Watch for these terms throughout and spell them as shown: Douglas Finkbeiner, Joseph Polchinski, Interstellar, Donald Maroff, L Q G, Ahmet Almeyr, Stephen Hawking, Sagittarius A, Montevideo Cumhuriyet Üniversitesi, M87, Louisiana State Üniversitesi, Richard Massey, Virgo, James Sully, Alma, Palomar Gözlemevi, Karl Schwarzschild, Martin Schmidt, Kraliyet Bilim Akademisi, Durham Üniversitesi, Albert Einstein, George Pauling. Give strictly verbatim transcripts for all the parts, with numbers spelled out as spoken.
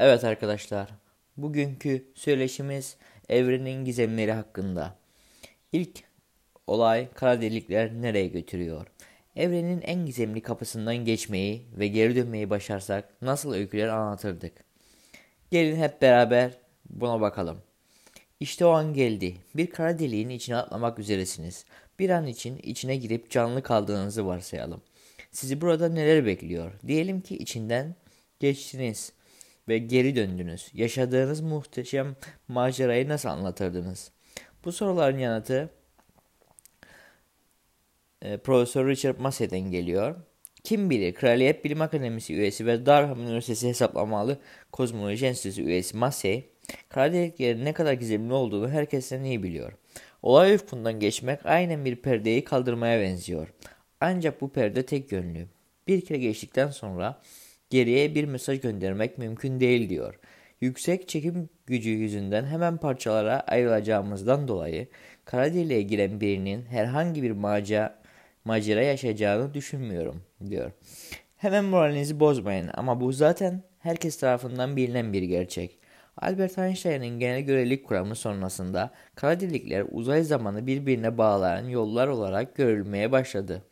Evet arkadaşlar, bugünkü söyleşimiz evrenin gizemleri hakkında. İlk olay, kara delikler nereye götürüyor? Evrenin en gizemli kapısından geçmeyi ve geri dönmeyi başarsak nasıl öyküler anlatırdık? Gelin hep beraber buna bakalım. İşte o an geldi. Bir kara deliğin içine atlamak üzeresiniz. Bir an için içine girip canlı kaldığınızı varsayalım. Sizi burada neler bekliyor? Diyelim ki içinden geçtiniz ve geri döndünüz. Yaşadığınız muhteşem macerayı nasıl anlatırdınız? Bu soruların yanıtı e, Profesör Richard Massey'den geliyor. Kim bilir, Kraliyet Bilim Akademisi üyesi ve Durham Üniversitesi Hesaplamalı Kozmoloji Enstitüsü üyesi Massey, kara deliklerin ne kadar gizemli olduğunu herkesten iyi biliyor. Olay ufkundan geçmek aynen bir perdeyi kaldırmaya benziyor. Ancak bu perde tek yönlü. Bir kere geçtikten sonra geriye bir mesaj göndermek mümkün değil diyor. Yüksek çekim gücü yüzünden hemen parçalara ayrılacağımızdan dolayı kara deliğe giren birinin herhangi bir maca, macera yaşayacağını düşünmüyorum diyor. Hemen moralinizi bozmayın ama bu zaten herkes tarafından bilinen bir gerçek. Albert Einstein'ın genel görelilik kuramı sonrasında kara delikler uzay zamanı birbirine bağlayan yollar olarak görülmeye başladı.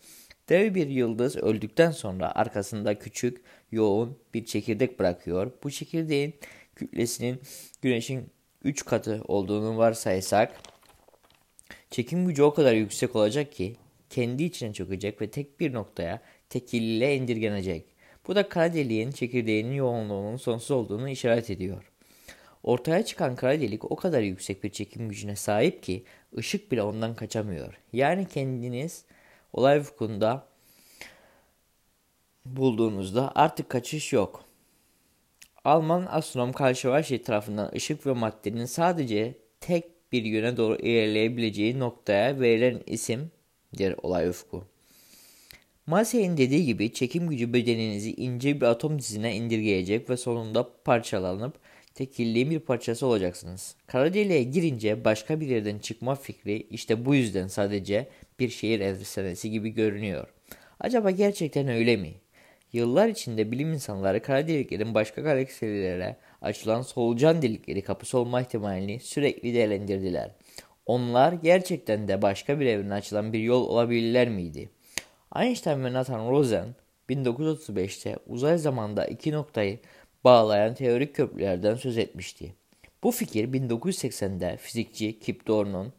Dev bir yıldız öldükten sonra arkasında küçük, yoğun bir çekirdek bırakıyor. Bu çekirdeğin kütlesinin güneşin üç katı olduğunu varsaysak, çekim gücü o kadar yüksek olacak ki kendi içine çökecek ve tek bir noktaya tekille indirgenecek. Bu da kara deliğin çekirdeğinin yoğunluğunun sonsuz olduğunu işaret ediyor. Ortaya çıkan kara delik o kadar yüksek bir çekim gücüne sahip ki ışık bile ondan kaçamıyor. Yani kendiniz olay ufkunda bulduğunuzda artık kaçış yok. Alman astronom Karl Schwarzschild tarafından ışık ve maddenin sadece tek bir yöne doğru ilerleyebileceği noktaya verilen isimdir olay ufku. Massey'in dediği gibi çekim gücü bedeninizi ince bir atom dizine indirgeyecek ve sonunda parçalanıp tekilliğin bir parçası olacaksınız. Kara deliğe girince başka bir yerden çıkma fikri işte bu yüzden sadece bir şehir efsanesi gibi görünüyor. Acaba gerçekten öyle mi? Yıllar içinde bilim insanları kara deliklerin başka galaksilere açılan solucan delikleri kapısı olma ihtimalini sürekli değerlendirdiler. Onlar gerçekten de başka bir evrene açılan bir yol olabilirler miydi? Einstein ve Nathan Rosen bin dokuz yüz otuz beşte uzay zamanda iki noktayı bağlayan teorik köprülerden söz etmişti. Bu fikir bin dokuz yüz seksende fizikçi Kip Thorne'un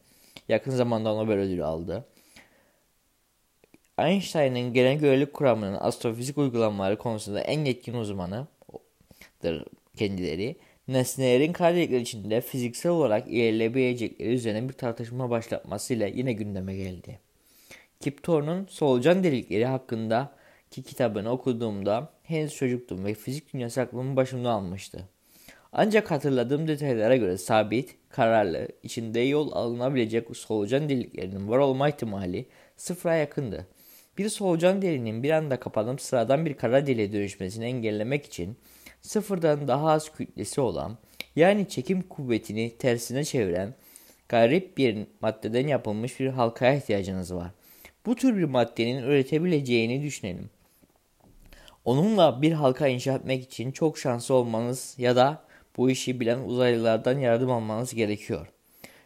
yakın zamanda Nobel ödülü aldı. Einstein'ın genel görelilik kuramının astrofizik uygulamaları konusunda en yetkin uzmanıdır kendileri. Nesnelerin kara delikler içinde fiziksel olarak ilerleyebilecekleri üzerine bir tartışma başlatmasıyla yine gündeme geldi. Kip Thorne'un solucan delikleri hakkındaki kitabını okuduğumda henüz çocuktum ve fizik dünyası aklımı başımdan almıştı. Ancak hatırladığım detaylara göre sabit, kararlı, içinde yol alınabilecek solucan deliklerinin var olma ihtimali sıfıra yakındı. Bir solucan deliğinin bir anda kapanıp sıradan bir kara deliğe dönüşmesini engellemek için sıfırdan daha az kütlesi olan, yani çekim kuvvetini tersine çeviren garip bir maddeden yapılmış bir halkaya ihtiyacınız var. Bu tür bir maddenin üretebileceğini düşünelim. Onunla bir halka inşa etmek için çok şanslı olmanız ya da bu işi bilen uzaylılardan yardım almanız gerekiyor.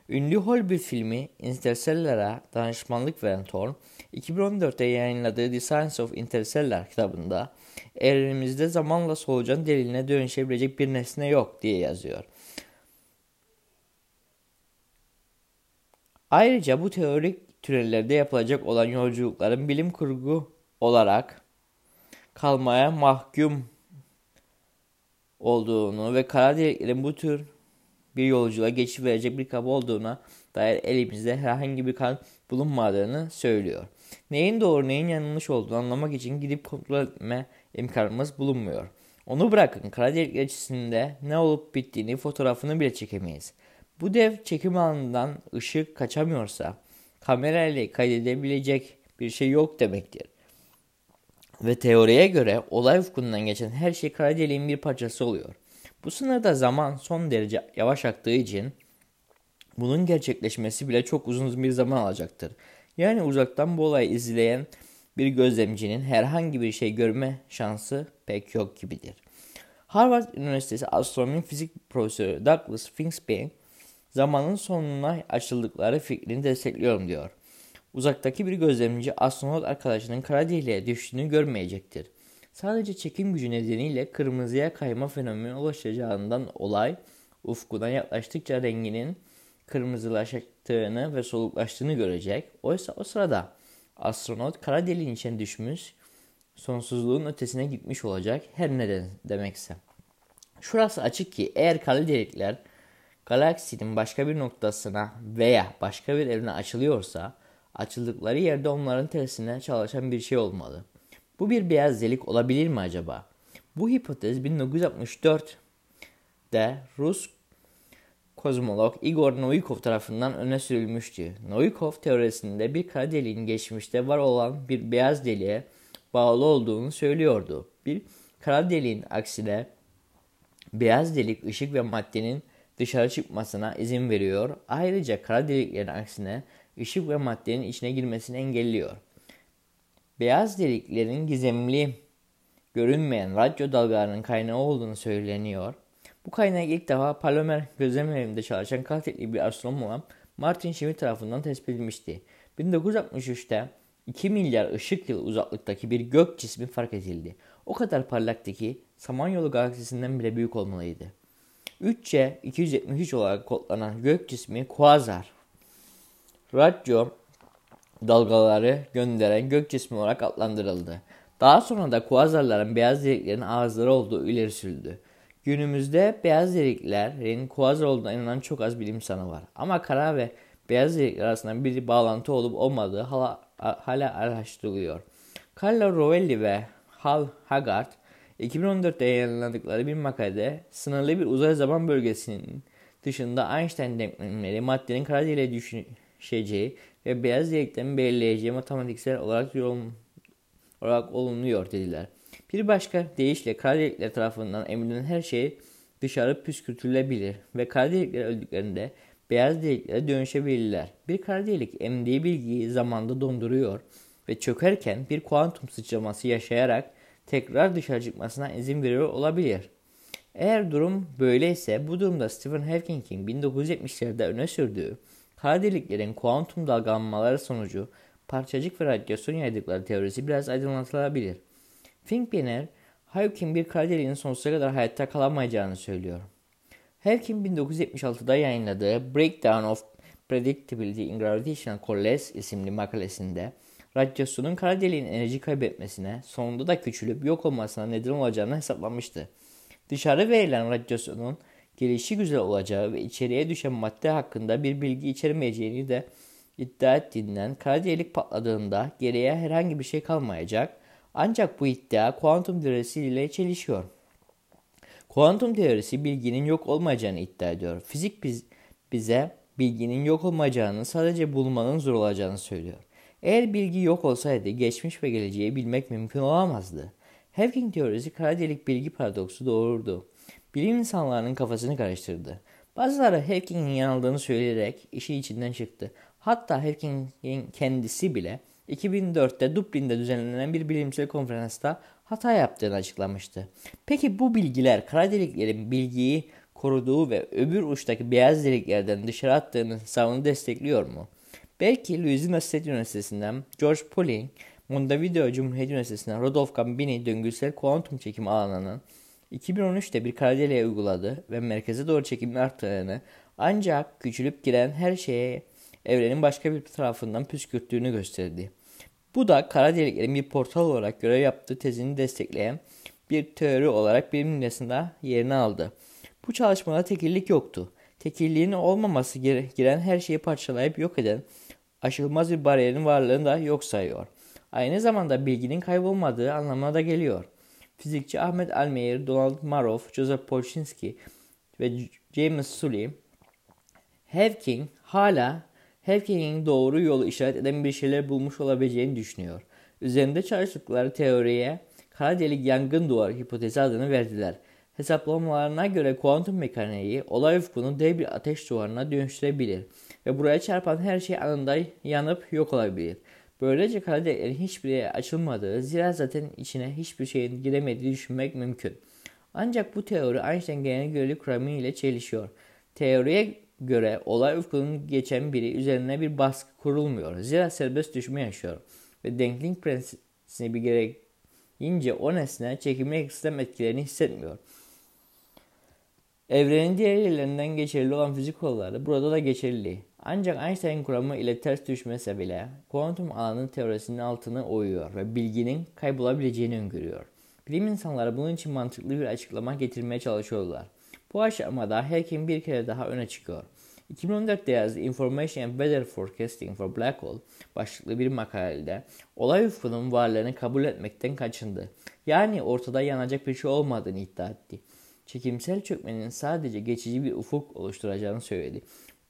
Ünlü Hollywood filmi Interstellar'a danışmanlık veren Thorne, iki bin on dörtte yayınladığı The Science of Interstellar kitabında "Evrenimizde zamanla solucan deliğine dönüşebilecek bir nesne yok" diye yazıyor. Ayrıca bu teorik tünellerde yapılacak olan yolculukların bilim kurgu olarak kalmaya mahkum olduğunu ve kara deliklerin bu tür bir yolculuğa geçiş verecek bir kapı olduğuna dair elimizde herhangi bir kanıt bulunmadığını söylüyor. Neyin doğru neyin yanlış olduğunu anlamak için gidip kontrol etme imkanımız bulunmuyor. Onu bırakın, kara delikler içerisinde ne olup bittiğini fotoğrafını bile çekemeyiz. Bu dev çekim alanından ışık kaçamıyorsa kamerayla kaydedebilecek bir şey yok demektir. Ve teoriye göre olay ufkundan geçen her şey kara deliğin bir parçası oluyor. Bu sınırda zaman son derece yavaş aktığı için bunun gerçekleşmesi bile çok uzun bir zaman alacaktır. Yani uzaktan bu olayı izleyen bir gözlemcinin herhangi bir şey görme şansı pek yok gibidir. Harvard Üniversitesi astronomi fizik profesörü Douglas Finkbeiner zamanın sonuna açıldıkları fikrini destekliyorum diyor. Uzaktaki bir gözlemci astronot arkadaşının kara deliğe düştüğünü görmeyecektir. Sadece çekim gücü nedeniyle kırmızıya kayma fenomeni ulaşacağından olay ufkudan yaklaştıkça renginin kırmızılaştığını ve soluklaştığını görecek. Oysa o sırada astronot kara deliğin içine düşmüş, sonsuzluğun ötesine gitmiş olacak, her neden demekse. Şurası açık ki eğer kara delikler galaksinin başka bir noktasına veya başka bir evrene açılıyorsa, açıldıkları yerde onların tersine çalışan bir şey olmalı. Bu bir beyaz delik olabilir mi acaba? Bu hipotez bin dokuz yüz altmış dörtte Rus kozmolog Igor Novikov tarafından öne sürülmüştü. Novikov teorisinde bir kara deliğin geçmişte var olan bir beyaz deliğe bağlı olduğunu söylüyordu. Bir kara deliğin aksine beyaz delik ışık ve maddenin dışarı çıkmasına izin veriyor. Ayrıca kara deliklerin aksine ışık ve maddenin içine girmesini engelliyor. Beyaz deliklerin gizemli, görünmeyen radyo dalgalarının kaynağı olduğunu söyleniyor. Bu kaynak ilk defa Palomar Gözlemevi'nde çalışan Katolikli bir astronom olan Martin Schmidt tarafından tespit edilmişti. bin dokuz yüz altmış üçte iki milyar ışık yılı uzaklıktaki bir gök cismi fark edildi. O kadar parlaktı ki Samanyolu galaksisinden bile büyük olmalıydı. üç C iki yüz yetmiş üç olarak kodlanan gök cismi kuazar, radyo dalgaları gönderen gök cismi olarak adlandırıldı. Daha sonra da kuazarların beyaz deliklerin ağızları olduğu ileri sürüldü. Günümüzde beyaz deliklerin kuazar olduğuna inanan çok az bilim insanı var. Ama kara ve beyaz delikler arasında bir bağlantı olup olmadığı hala, hala araştırılıyor. Carlo Rovelli ve Hal Haggard iki bin on dörtte yayınladıkları bir makalede sınırlı bir uzay zaman bölgesinin dışında Einstein denklemleri maddenin kara deliğe düşeceği ve beyaz delikten belirleyeceği matematiksel olarak, yorum, olarak olunuyor dediler. Bir başka deyişle kara delikler tarafından emrilen her şey dışarı püskürtülebilir ve kara delikler öldüklerinde beyaz deliklere dönüşebilirler. Bir kara delik emdiği bilgiyi zamanda donduruyor ve çökerken bir kuantum sıçraması yaşayarak tekrar dışarı çıkmasına izin veriyor olabilir. Eğer durum böyleyse bu durumda Stephen Hawking'in bin dokuz yüz yetmişlerde öne sürdüğü kara deliklerin kuantum dalgalanmaları sonucu parçacık ve radyasyon yaydıkları teorisi biraz aydınlatılabilir. Finkbeiner, Hawking bir kara deliğinin sonsuza kadar hayatta kalamayacağını söylüyor. Hawking bin dokuz yüz yetmiş altıda yayınladığı Breakdown of Predictability in Gravitational Collapse isimli makalesinde radyasyonun kara deliğin enerji kaybetmesine, sonunda da küçülüp yok olmasına neden olacağını hesaplamıştı. Dışarı verilen radyasyonun gelişi güzel olacağı ve içeriye düşen madde hakkında bir bilgi içermeyeceğini de iddia ettiğinden kara delik patladığında geriye herhangi bir şey kalmayacak. Ancak bu iddia kuantum teorisiyle çelişiyor. Kuantum teorisi bilginin yok olmayacağını iddia ediyor. Fizik biz, bize bilginin yok olmayacağını, sadece bulmanın zor olacağını söylüyor. Eğer bilgi yok olsaydı geçmiş ve geleceği bilmek mümkün olamazdı. Hawking teorisi kara delik bilgi paradoksu doğurdu. Bilim insanlarının kafasını karıştırdı. Bazıları Hawking'in yanıldığını söyleyerek işi içinden çıktı. Hatta Hawking'in kendisi bile iki bin dörtte Dublin'de düzenlenen bir bilimsel konferansta hata yaptığını açıklamıştı. Peki bu bilgiler kara deliklerin bilgiyi koruduğu ve öbür uçtaki beyaz deliklerden dışarı attığının hesabını destekliyor mu? Belki Louisiana State Üniversitesi'nden George Pauling, Montevideo Cumhuriyet Üniversitesi'nden Rodolfo Gambini döngüsel kuantum çekimi alanının iki bin on üçte bir kara deliğe uyguladı ve merkeze doğru çekimin arttığını, ancak küçülüp giren her şeye evrenin başka bir tarafından püskürttüğünü gösterdi. Bu da kara deliklerin bir portal olarak görev yaptığı tezini destekleyen bir teori olarak bilim dünyasında yerini aldı. Bu çalışmada tekillik yoktu. Tekilliğin olmaması giren her şeyi parçalayıp yok eden aşılmaz bir bariyerin varlığını da yok sayıyor. Aynı zamanda bilginin kaybolmadığı anlamına da geliyor. Fizikçi Ahmet Almeyr, Donald Maroff, Joseph Polchinski ve James Sully, Hawking hala Hawking'in doğru yolu işaret eden bir şeyler bulmuş olabileceğini düşünüyor. Üzerinde çalıştıkları teoriye kara delik yangın duvarı hipotezi adını verdiler. Hesaplamalarına göre kuantum mekaniği olay ufkunu dev bir ateş duvarına dönüştürebilir ve buraya çarpan her şey anında yanıp yok olabilir. Böylece kara deliklerin hiçbiri açılmadığı, zira zaten içine hiçbir şeyin giremediği düşünmek mümkün. Ancak bu teori Einstein genel görelilik kuramı ile çelişiyor. Teoriye göre olay ufkunun geçen biri üzerine bir baskı kurulmuyor. Zira serbest düşme yaşıyor ve denklik prensibine bir gereğince o nesne çekimi ekstrem etkilerini hissetmiyor. Evrenin diğer yerlerinden geçerli olan fizik kuralları burada da geçerli. Ancak Einstein kuramı ile ters düşmese bile kuantum alanının teorisinin altına oyuyor ve bilginin kaybolabileceğini öngörüyor. Bilim insanları bunun için mantıklı bir açıklama getirmeye çalışıyorlar. Bu aşamada Hawking bir kere daha öne çıkıyor. iki bin on dörtte yazdığı Information and Weather Forecasting for Black Hole başlıklı bir makalede olay ufkunun varlığını kabul etmekten kaçındı. Yani ortada yanacak bir şey olmadığını iddia etti. Çekimsel çökmenin sadece geçici bir ufuk oluşturacağını söyledi.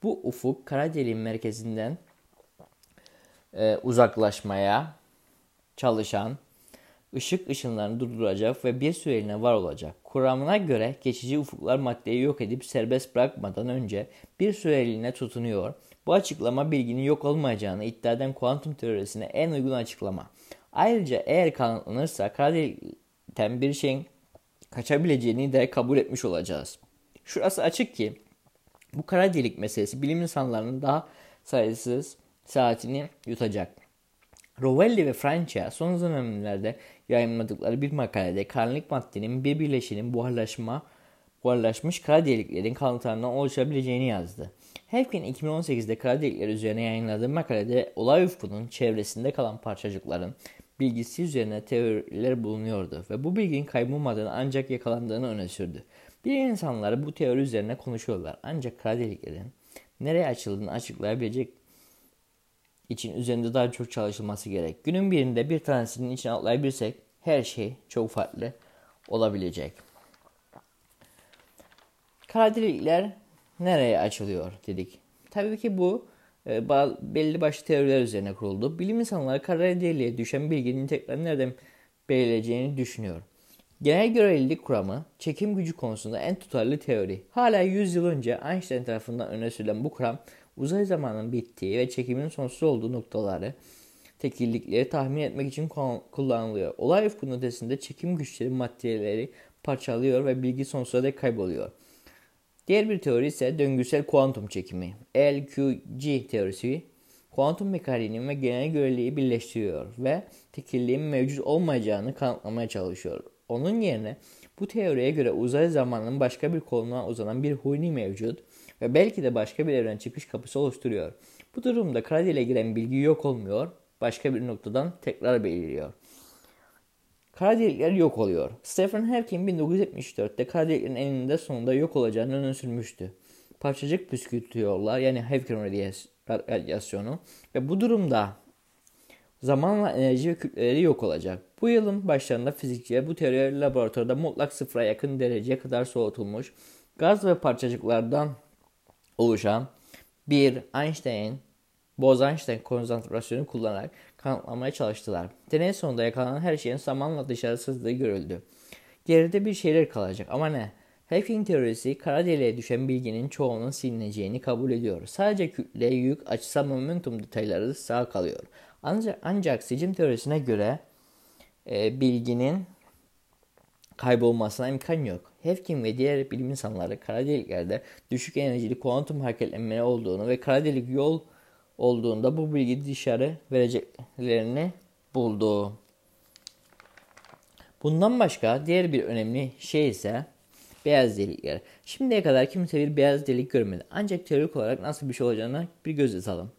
Bu ufuk kara deliğin merkezinden e, uzaklaşmaya çalışan ışık ışınlarını durduracak ve bir süreliğine var olacak. Kuramına göre geçici ufuklar maddeyi yok edip serbest bırakmadan önce bir süreliğine tutunuyor. Bu açıklama bilginin yok olmayacağını iddia eden kuantum teorisine en uygun açıklama. Ayrıca eğer kanıtlanırsa kara delikten bir şeyin kaçabileceğini de kabul etmiş olacağız. Şurası açık ki bu kara delik meselesi bilim insanlarının daha sayısız saatini yutacak. Rovelli ve Francia son zamanlarda yayınladıkları bir makalede karanlık maddenin bir birleşinin buharlaşma, buharlaşmış kara deliklerin kalıntılarından oluşabileceğini yazdı. Hawking iki bin on sekizde kara delikler üzerine yayınladığı makalede olay ufkunun çevresinde kalan parçacıkların bilgisi üzerine teoriler bulunuyordu ve bu bilginin kaybolmadığını ancak yakalandığını öne sürdü. Bilim insanları bu teori üzerine konuşuyorlar ancak kara deliklerin nereye açıldığını açıklayabilecek için üzerinde daha çok çalışılması gerek. Günün birinde bir tanesinin içine atlayabilirsek her şey çok farklı olabilecek. Kara delikler nereye açılıyor dedik. Tabii ki bu e, belli başlı teoriler üzerine kuruldu. Bilim insanları kara deliğe düşen bilginin tekrar nereden belirleyeceğini düşünüyor. Genel görelilik kuramı çekim gücü konusunda en tutarlı teori. Hala yüz yıl önce Einstein tarafından öne sürülen bu kuram uzay zamanının bittiği ve çekimin sonsuz olduğu noktaları, tekillikleri tahmin etmek için kullanılıyor. Olay ufkunun ötesinde çekim güçleri maddeleri parçalıyor ve bilgi sonsuza dek kayboluyor. Diğer bir teori ise döngüsel kuantum çekimi. L Q G teorisi kuantum mekaniğini ve genel göreliliği birleştiriyor ve tekilliğin mevcut olmayacağını kanıtlamaya çalışıyor. Onun yerine bu teoriye göre uzay zamanının başka bir koluna uzanan bir huni mevcut ve belki de başka bir evren çıkış kapısı oluşturuyor. Bu durumda kara deliğe giren bilgi yok olmuyor, başka bir noktadan tekrar beliriyor. Kara delikler yok oluyor. Stephen Hawking bin dokuz yüz yetmiş dörtte kara deliklerin eninde sonunda yok olacağını öne sürmüştü. Parçacık püskürtüyorlar, yani Hawking radyasyonu ve bu durumda zamanla enerji ve kütleleri yok olacak. Bu yılın başlarında fizikçiler bu teoriyi laboratuvarda mutlak sıfıra yakın dereceye kadar soğutulmuş gaz ve parçacıklardan oluşan bir Einstein, Boz-Einstein konsantrasyonu kullanarak kanıtlamaya çalıştılar. Deney sonunda yakalanan her şeyin zamanla dışarı sızdığı görüldü. Geride bir şeyler kalacak ama ne? Hawking teorisi kara deliğe düşen bilginin çoğunun silineceğini kabul ediyor. Sadece kütle, yük, açısal momentum detayları sağ kalıyor. Ancak, ancak sicim teorisine göre e, bilginin kaybolmasına imkan yok. Hawking ve diğer bilim insanları kara deliklerde düşük enerjili kuantum hareketlenmeleri olduğunu ve kara delik yol olduğunda bu bilgiyi dışarı vereceklerini buldu. Bundan başka diğer bir önemli şey ise beyaz delikler. Şimdiye kadar kimse bir beyaz delik görmedi. Ancak teorik olarak nasıl bir şey olacağına bir göz atalım.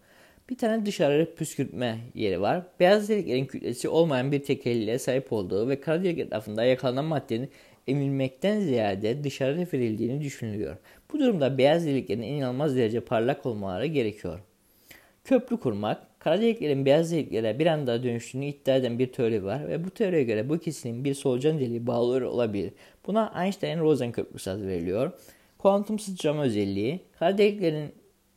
Bir tane dışarı püskürtme yeri var. Beyaz deliklerin kütlesi olmayan bir tekerliliğe sahip olduğu ve kara delik etrafında yakalanan maddenin emilmekten ziyade dışarı verildiğini düşünülüyor. Bu durumda beyaz deliklerin inanılmaz derece parlak olmaları gerekiyor. Köprü kurmak, kara deliklerin beyaz deliklere bir anda dönüştüğünü iddia eden bir teori var ve bu teoriye göre bu ikisinin bir solucan deliği bağlı olabilir. Buna Einstein-Rosen köprüsü adı veriliyor. Kuantum sıçrama özelliği, kara deliklerin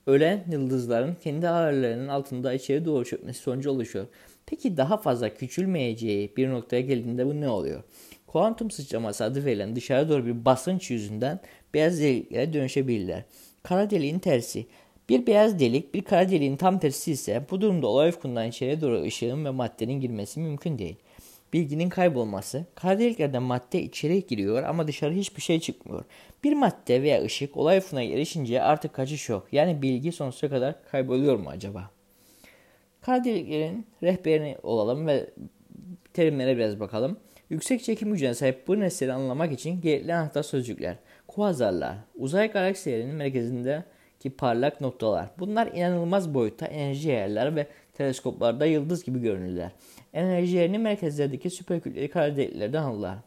ölen yıldızların kendi ağırlarının altında içeri doğru çökmesi sonucu oluşuyor. Peki daha fazla küçülmeyeceği bir noktaya geldiğinde bu ne oluyor? Kuantum sıçraması adı verilen dışarı doğru bir basınç yüzünden beyaz deliklere dönüşebilirler. Kara deliğin tersi. Bir beyaz delik bir kara deliğin tam tersi ise bu durumda olay ufkundan içeri doğru ışığın ve maddenin girmesi mümkün değil. bilginin kaybolması. Kardeliklerde madde içeri giriyor ama dışarı hiçbir şey çıkmıyor. Bir madde veya ışık olay ufkuna erişince artık kaçış yok. Yani bilgi sonsuza kadar kayboluyor mu acaba? Kardeliklerin rehberini olalım ve terimlere biraz bakalım. Yüksek çekim gücüne sahip bu nesneleri anlamak için gerekli anahtar sözcükler. Kuazarlar, uzay galaksilerinin merkezindeki parlak noktalar. Bunlar inanılmaz boyutta enerji yerler ve teleskoplarda yıldız gibi görünürler. Enerjilerinin merkezlerdeki süper kütleleri kara deliklerden alırlar.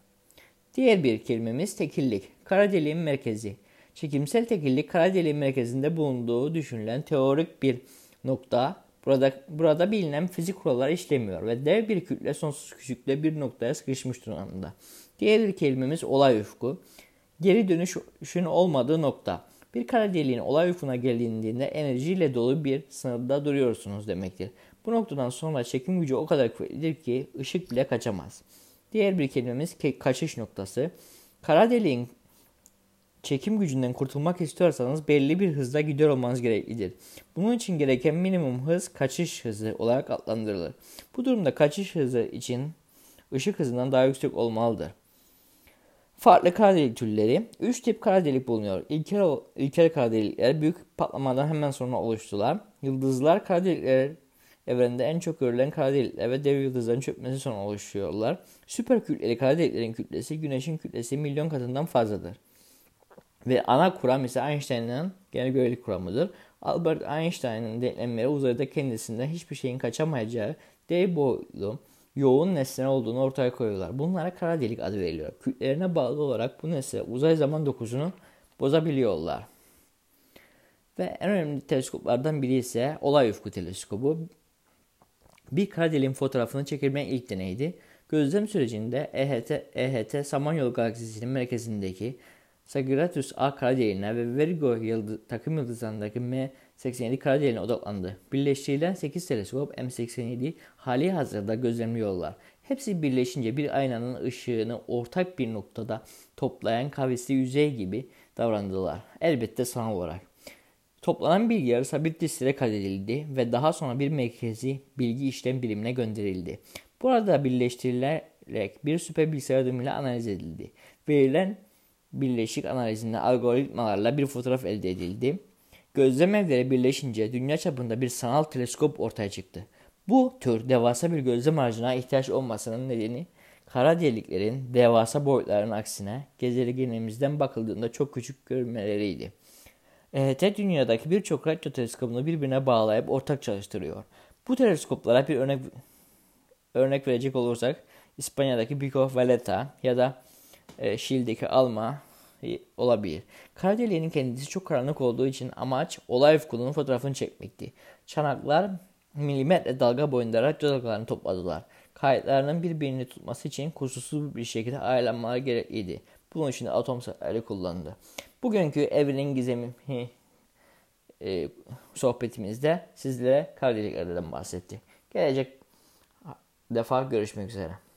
Diğer bir kelimemiz tekillik. Kara deliğin merkezi. Çekimsel tekillik kara deliğin merkezinde bulunduğu düşünülen teorik bir nokta. Burada, burada bilinen fizik kuralları işlemiyor ve dev bir kütle sonsuz küçüklükte bir noktaya sıkışmış durumda. Diğer bir kelimemiz olay ufku. Geri dönüşün olmadığı nokta. Bir kara deliğin olay ufkuna gelindiğinde enerjiyle dolu bir sınırda duruyorsunuz demektir. Bu noktadan sonra çekim gücü o kadar kuvvetlidir ki ışık bile kaçamaz. Diğer bir kelimemiz kaçış noktası. Kara deliğin çekim gücünden kurtulmak istiyorsanız belli bir hızda gidiyor olmanız gereklidir. Bunun için gereken minimum hız kaçış hızı olarak adlandırılır. Bu durumda kaçış hızı için ışık hızından daha yüksek olmalıdır. Farklı kara delik türleri. üç tip kara delik bulunuyor. İlkel, ilkel kara delikler büyük patlamadan hemen sonra oluştular. Yıldızlar kara delikler evrende en çok görülen kara delikler ve dev yıldızların çökmesi sonra oluşuyorlar. Süper kütleli kara deliklerin kütlesi güneşin kütlesi milyon katından fazladır. Ve ana kuram ise Einstein'ın genel görelilik kuramıdır. Albert Einstein'ın denklemleri uzayda kendisinden hiçbir şeyin kaçamayacağı dev boylu yoğun nesne olduğunu ortaya koyuyorlar. Bunlara kara delik adı veriliyor. Kütlerine bağlı olarak bu nesne uzay zaman dokusunu bozabiliyorlar. Ve en önemli teleskoplardan biri ise olay ufku teleskobu. Bir kara deliğin fotoğrafını çekilmeyen ilk deneydi. Gözlem sürecinde E H T, E H T Samanyolu galaksisinin merkezindeki Sagittarius A kara deliğine ve Virgo yıldız, takım yıldızlarındaki M seksen yedi kara deliğine odaklandı. Birleştirilen sekiz teleskop M seksen yedi hali hazırda gözlemliyorlar. Hepsi birleşince bir aynanın ışığını ortak bir noktada toplayan kavisli yüzey gibi davrandılar. Elbette sanal olarak. Toplanan bilgiler sabit disklere kaydedildi ve daha sonra bir merkezi bilgi işlem birimine gönderildi. Burada birleştirilerek bir süper bilgisayar yardımıyla analiz edildi. Verilen birleşik analizinde algoritmalarla bir fotoğraf elde edildi. Gözlemevleri birleşince dünya çapında bir sanal teleskop ortaya çıktı. Bu tür devasa bir gözlem aracına ihtiyaç olmasının nedeni kara deliklerin devasa boyutlarının aksine gezegenimizden bakıldığında çok küçük görünmeleriydi. E H T dünyadaki birçok radyo teleskopunu birbirine bağlayıp ortak çalıştırıyor. Bu teleskoplara bir örnek örnek verecek olursak İspanya'daki Bico Valletta ya da E, Şili'deki Alma olabilir. Kara deliğinin kendisi çok karanlık olduğu için amaç olay ufkunun fotoğrafını çekmekti. Çanaklar milimetre dalga boyunda radyo dalgalarını topladılar. Kayıtlarının birbirini tutması için kusursuz bir şekilde ayarlanmaları gerekliydi. Bunun için de atom sayıları kullanıldı. Bugünkü evrenin gizemi e, sohbetimizde sizlere kara deliklerden bahsettik. Gelecek defa görüşmek üzere.